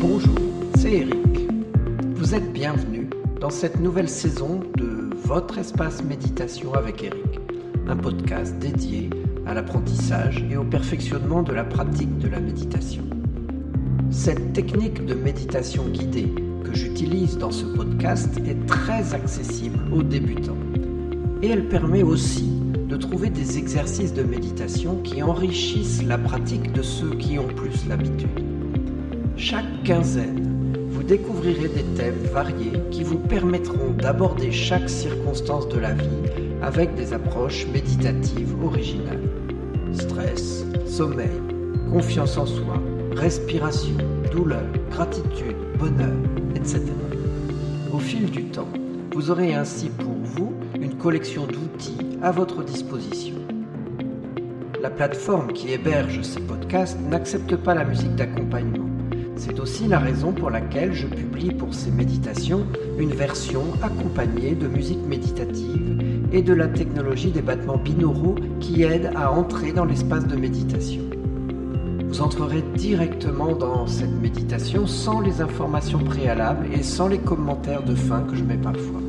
Bonjour, c'est Eric. Vous êtes bienvenue dans cette nouvelle saison de Votre espace méditation avec Eric, un podcast dédié à l'apprentissage et au perfectionnement de la pratique de la méditation. Cette technique de méditation guidée que j'utilise dans ce podcast est très accessible aux débutants et elle permet aussi de trouver des exercices de méditation qui enrichissent la pratique de ceux qui ont plus l'habitude. Chaque quinzaine, vous découvrirez des thèmes variés qui vous permettront d'aborder chaque circonstance de la vie avec des approches méditatives originales. Stress, sommeil, confiance en soi, respiration, douleur, gratitude, bonheur, etc. Au fil du temps, vous aurez ainsi pour vous une collection d'outils à votre disposition. La plateforme qui héberge ces podcasts n'accepte pas la musique d'accompagnement. C'est aussi la raison pour laquelle je publie pour ces méditations une version accompagnée de musique méditative et de la technologie des battements binauraux qui aident à entrer dans l'espace de méditation. Vous entrerez directement dans cette méditation sans les informations préalables et sans les commentaires de fin que je mets parfois.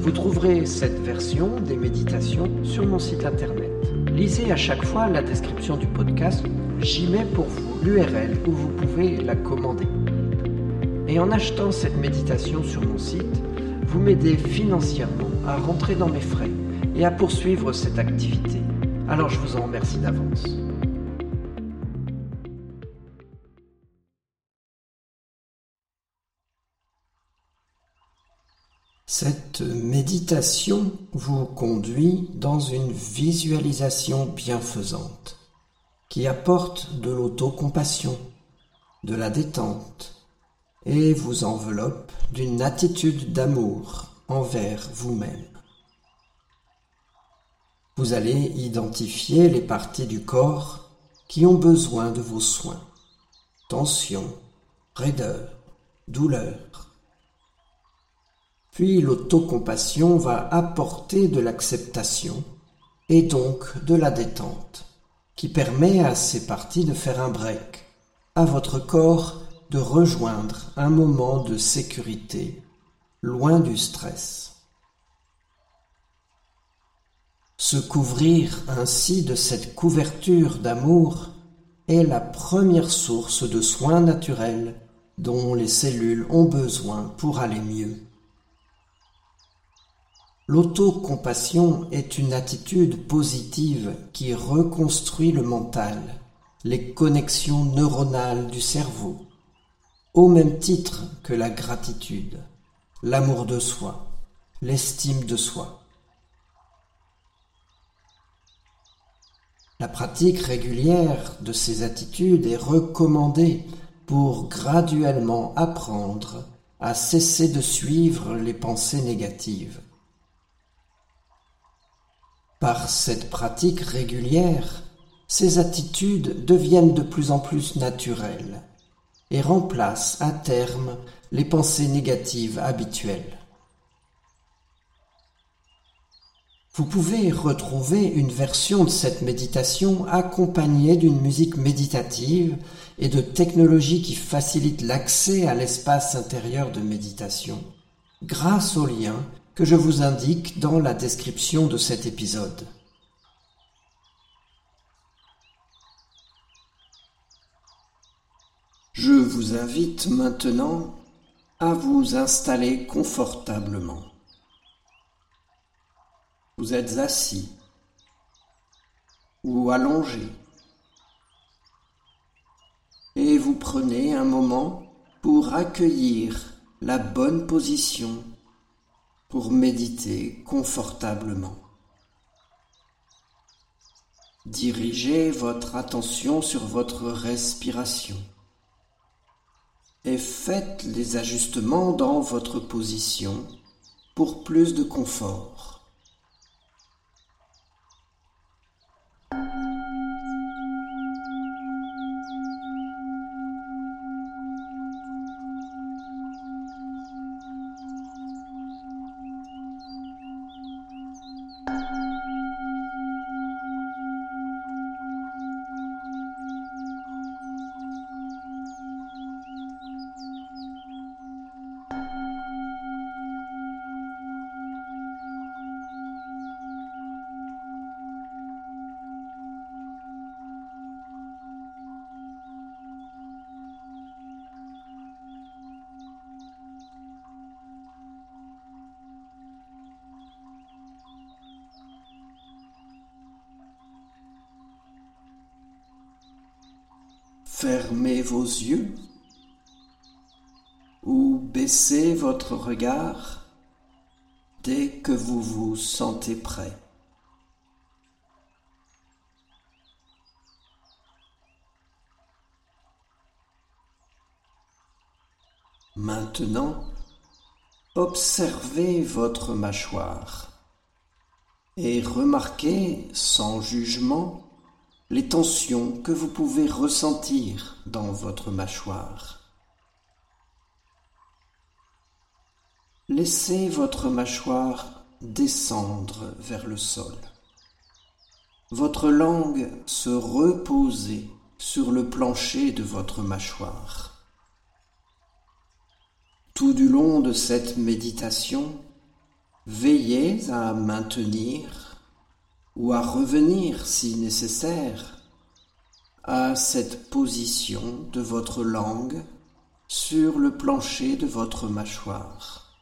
Vous trouverez cette version des méditations sur mon site internet. Lisez à chaque fois la description du podcast. J'y mets pour vous l'URL où vous pouvez la commander. Et en achetant cette méditation sur mon site, vous m'aidez financièrement à rentrer dans mes frais et à poursuivre cette activité. Alors je vous en remercie d'avance. Cette méditation vous conduit dans une visualisation bienfaisante, qui apporte de l'autocompassion, de la détente et vous enveloppe d'une attitude d'amour envers vous-même. Vous allez identifier les parties du corps qui ont besoin de vos soins, tension, raideur, douleur. Puis l'autocompassion va apporter de l'acceptation et donc de la détente, qui permet à ces parties de faire un break, à votre corps de rejoindre un moment de sécurité, loin du stress. Se couvrir ainsi de cette couverture d'amour est la première source de soins naturels dont les cellules ont besoin pour aller mieux. L'autocompassion est une attitude positive qui reconstruit le mental, les connexions neuronales du cerveau, au même titre que la gratitude, l'amour de soi, l'estime de soi. La pratique régulière de ces attitudes est recommandée pour graduellement apprendre à cesser de suivre les pensées négatives. Par cette pratique régulière, ces attitudes deviennent de plus en plus naturelles et remplacent à terme les pensées négatives habituelles. Vous pouvez retrouver une version de cette méditation accompagnée d'une musique méditative et de technologies qui facilitent l'accès à l'espace intérieur de méditation grâce au lien que je vous indique dans la description de cet épisode. Je vous invite maintenant à vous installer confortablement. Vous êtes assis ou allongé et vous prenez un moment pour accueillir la bonne position pour méditer confortablement. Dirigez votre attention sur votre respiration et faites les ajustements dans votre position pour plus de confort. Fermez vos yeux ou baissez votre regard dès que vous vous sentez prêt. Maintenant, observez votre mâchoire et remarquez sans jugement les tensions que vous pouvez ressentir dans votre mâchoire. Laissez votre mâchoire descendre vers le sol. Votre langue se reposer sur le plancher de votre mâchoire. Tout du long de cette méditation, veillez à maintenir ou à revenir, si nécessaire, à cette position de votre langue sur le plancher de votre mâchoire.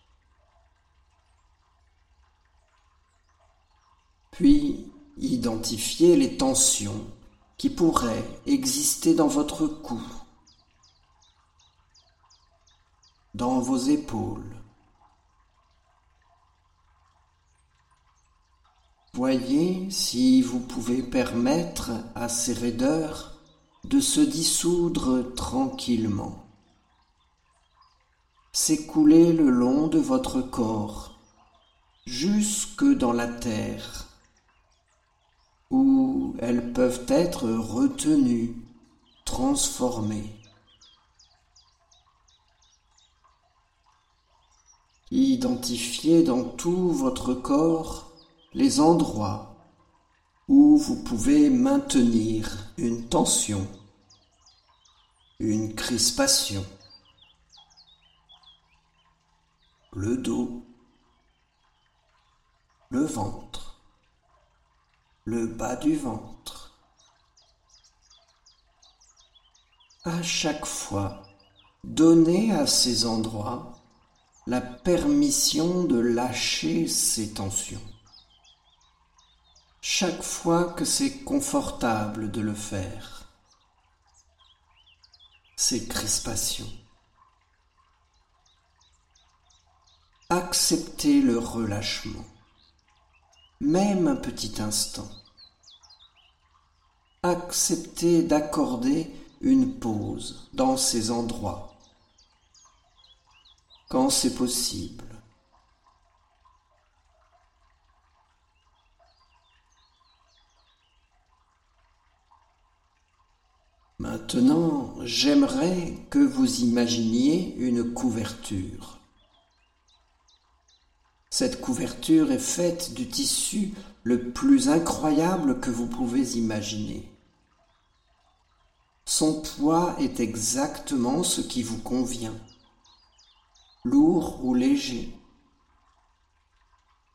Puis, identifiez les tensions qui pourraient exister dans votre cou, dans vos épaules. Voyez si vous pouvez permettre à ces raideurs de se dissoudre tranquillement, s'écouler le long de votre corps, jusque dans la terre, où elles peuvent être retenues, transformées. Identifiez dans tout votre corps les endroits où vous pouvez maintenir une tension, une crispation. Le dos, le ventre, le bas du ventre. À chaque fois, donnez à ces endroits la permission de lâcher ces tensions. Chaque fois que c'est confortable de le faire, ces crispations. Acceptez le relâchement, même un petit instant. Acceptez d'accorder une pause dans ces endroits, quand c'est possible. Maintenant, j'aimerais que vous imaginiez une couverture. Cette couverture est faite du tissu le plus incroyable que vous pouvez imaginer. Son poids est exactement ce qui vous convient, lourd ou léger.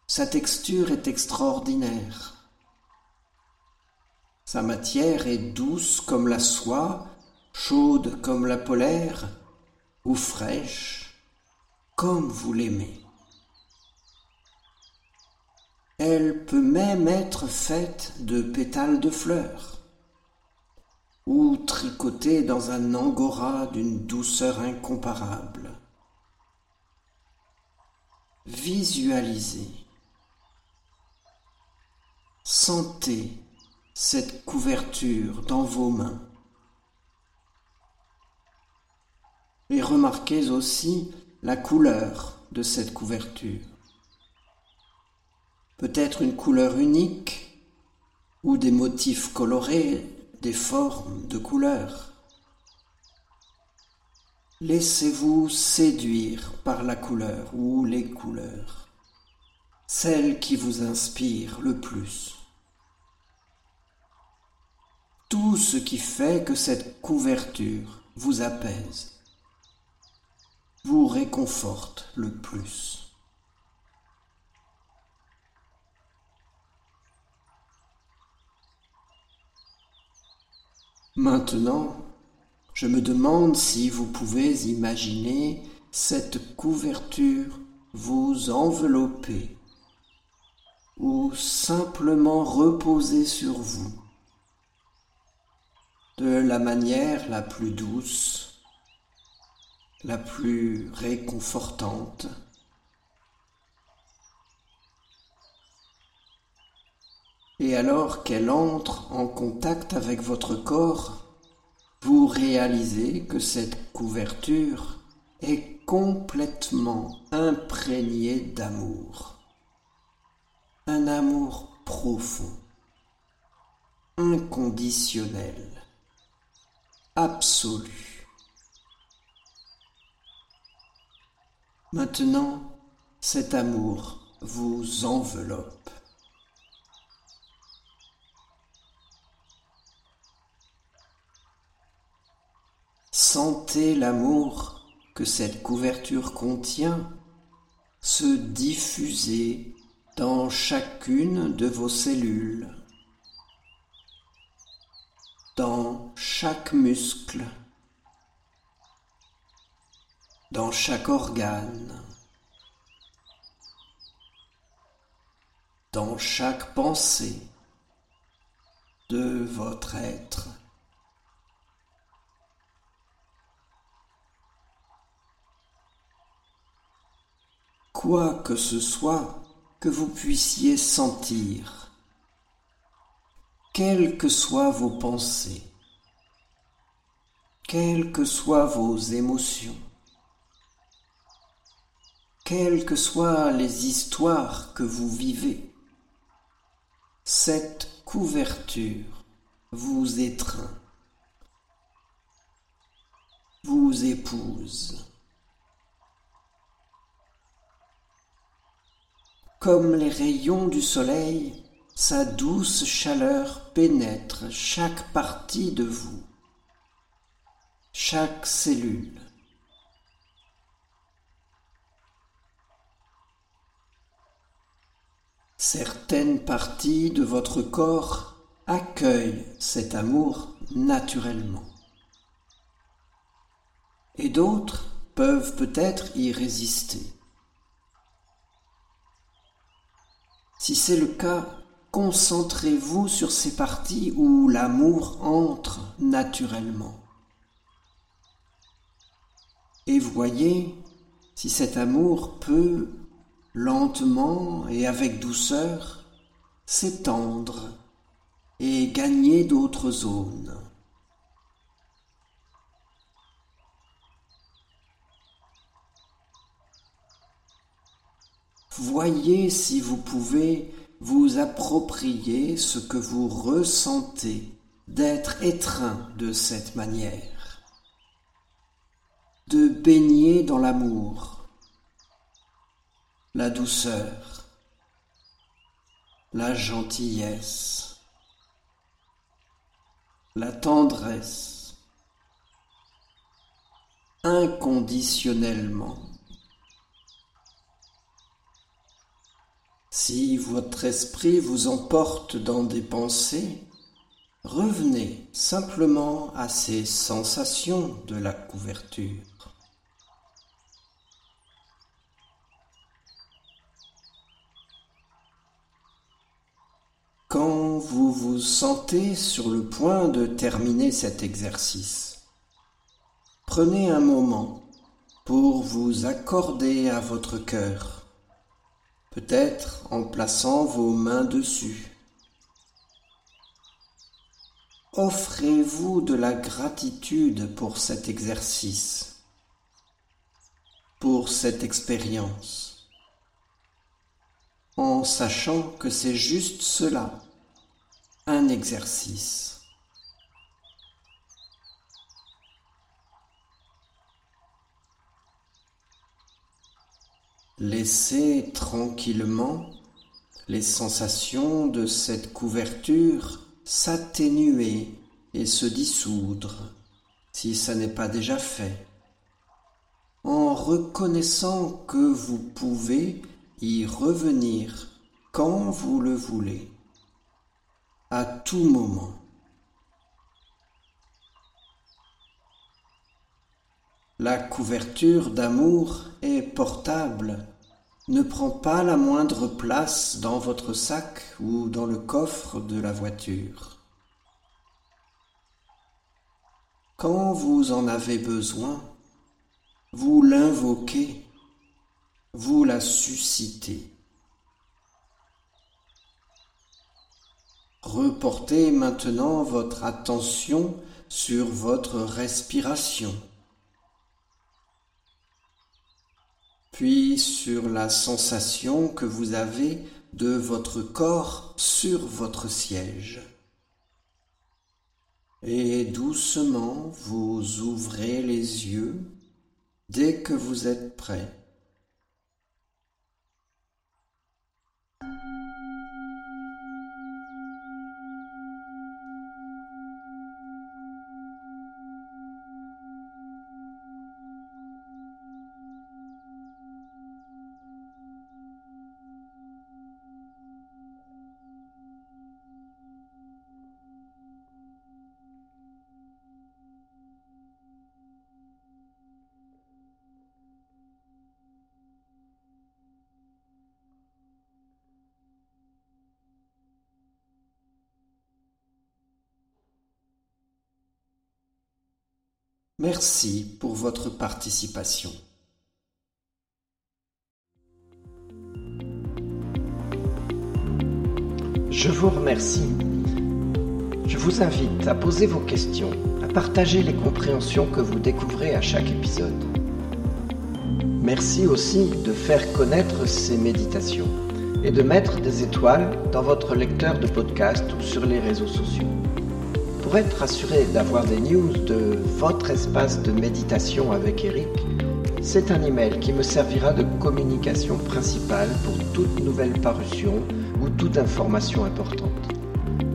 Sa texture est extraordinaire. Sa matière est douce comme la soie, chaude comme la polaire, ou fraîche, comme vous l'aimez. Elle peut même être faite de pétales de fleurs, ou tricotée dans un angora d'une douceur incomparable. Visualisez, sentez cette couverture dans vos mains. Et remarquez aussi la couleur de cette couverture. Peut-être une couleur unique ou des motifs colorés, des formes de couleurs. Laissez-vous séduire par la couleur ou les couleurs, celle qui vous inspire le plus. Tout ce qui fait que cette couverture vous apaise, vous réconforte le plus. Maintenant, je me demande si vous pouvez imaginer cette couverture vous envelopper ou simplement reposer sur vous, de la manière la plus douce, la plus réconfortante. Et alors qu'elle entre en contact avec votre corps, vous réalisez que cette couverture est complètement imprégnée d'amour. Un amour profond, inconditionnel, absolu. Maintenant, cet amour vous enveloppe. Sentez l'amour que cette couverture contient se diffuser dans chacune de vos cellules, dans chaque muscle, dans chaque organe, dans chaque pensée de votre être. Quoi que ce soit que vous puissiez sentir, quelles que soient vos pensées, quelles que soient vos émotions, quelles que soient les histoires que vous vivez, cette couverture vous étreint, vous épouse. Comme les rayons du soleil, sa douce chaleur pénètre chaque partie de vous, chaque cellule. Certaines parties de votre corps accueillent cet amour naturellement, et d'autres peuvent peut-être y résister. Si c'est le cas, concentrez-vous sur ces parties où l'amour entre naturellement. Et voyez si cet amour peut, lentement et avec douceur, s'étendre et gagner d'autres zones. Voyez si vous pouvez vous approprier ce que vous ressentez d'être étreint de cette manière, de baigner dans l'amour, la douceur, la gentillesse, la tendresse, inconditionnellement. Si votre esprit vous emporte dans des pensées, revenez simplement à ces sensations de la couverture. Quand vous vous sentez sur le point de terminer cet exercice, prenez un moment pour vous accorder à votre cœur. Peut-être en plaçant vos mains dessus. Offrez-vous de la gratitude pour cet exercice, pour cette expérience, en sachant que c'est juste cela, un exercice. Laissez tranquillement les sensations de cette couverture s'atténuer et se dissoudre, si ça n'est pas déjà fait, en reconnaissant que vous pouvez y revenir quand vous le voulez, à tout moment. La couverture d'amour est portable, ne prend pas la moindre place dans votre sac ou dans le coffre de la voiture. Quand vous en avez besoin, vous l'invoquez, vous la suscitez. Reportez maintenant votre attention sur votre respiration, puis sur la sensation que vous avez de votre corps sur votre siège. Et doucement, vous ouvrez les yeux dès que vous êtes prêt. Merci pour votre participation. Je vous remercie. Je vous invite à poser vos questions, à partager les compréhensions que vous découvrez à chaque épisode. Merci aussi de faire connaître ces méditations et de mettre des étoiles dans votre lecteur de podcast ou sur les réseaux sociaux. Pour être assuré d'avoir des news de votre espace de méditation avec Eric, c'est un email qui me servira de communication principale pour toute nouvelle parution ou toute information importante.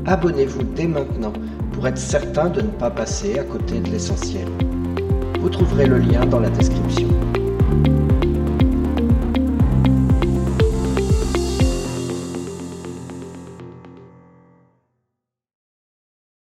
Abonnez-vous dès maintenant pour être certain de ne pas passer à côté de l'essentiel. Vous trouverez le lien dans la description.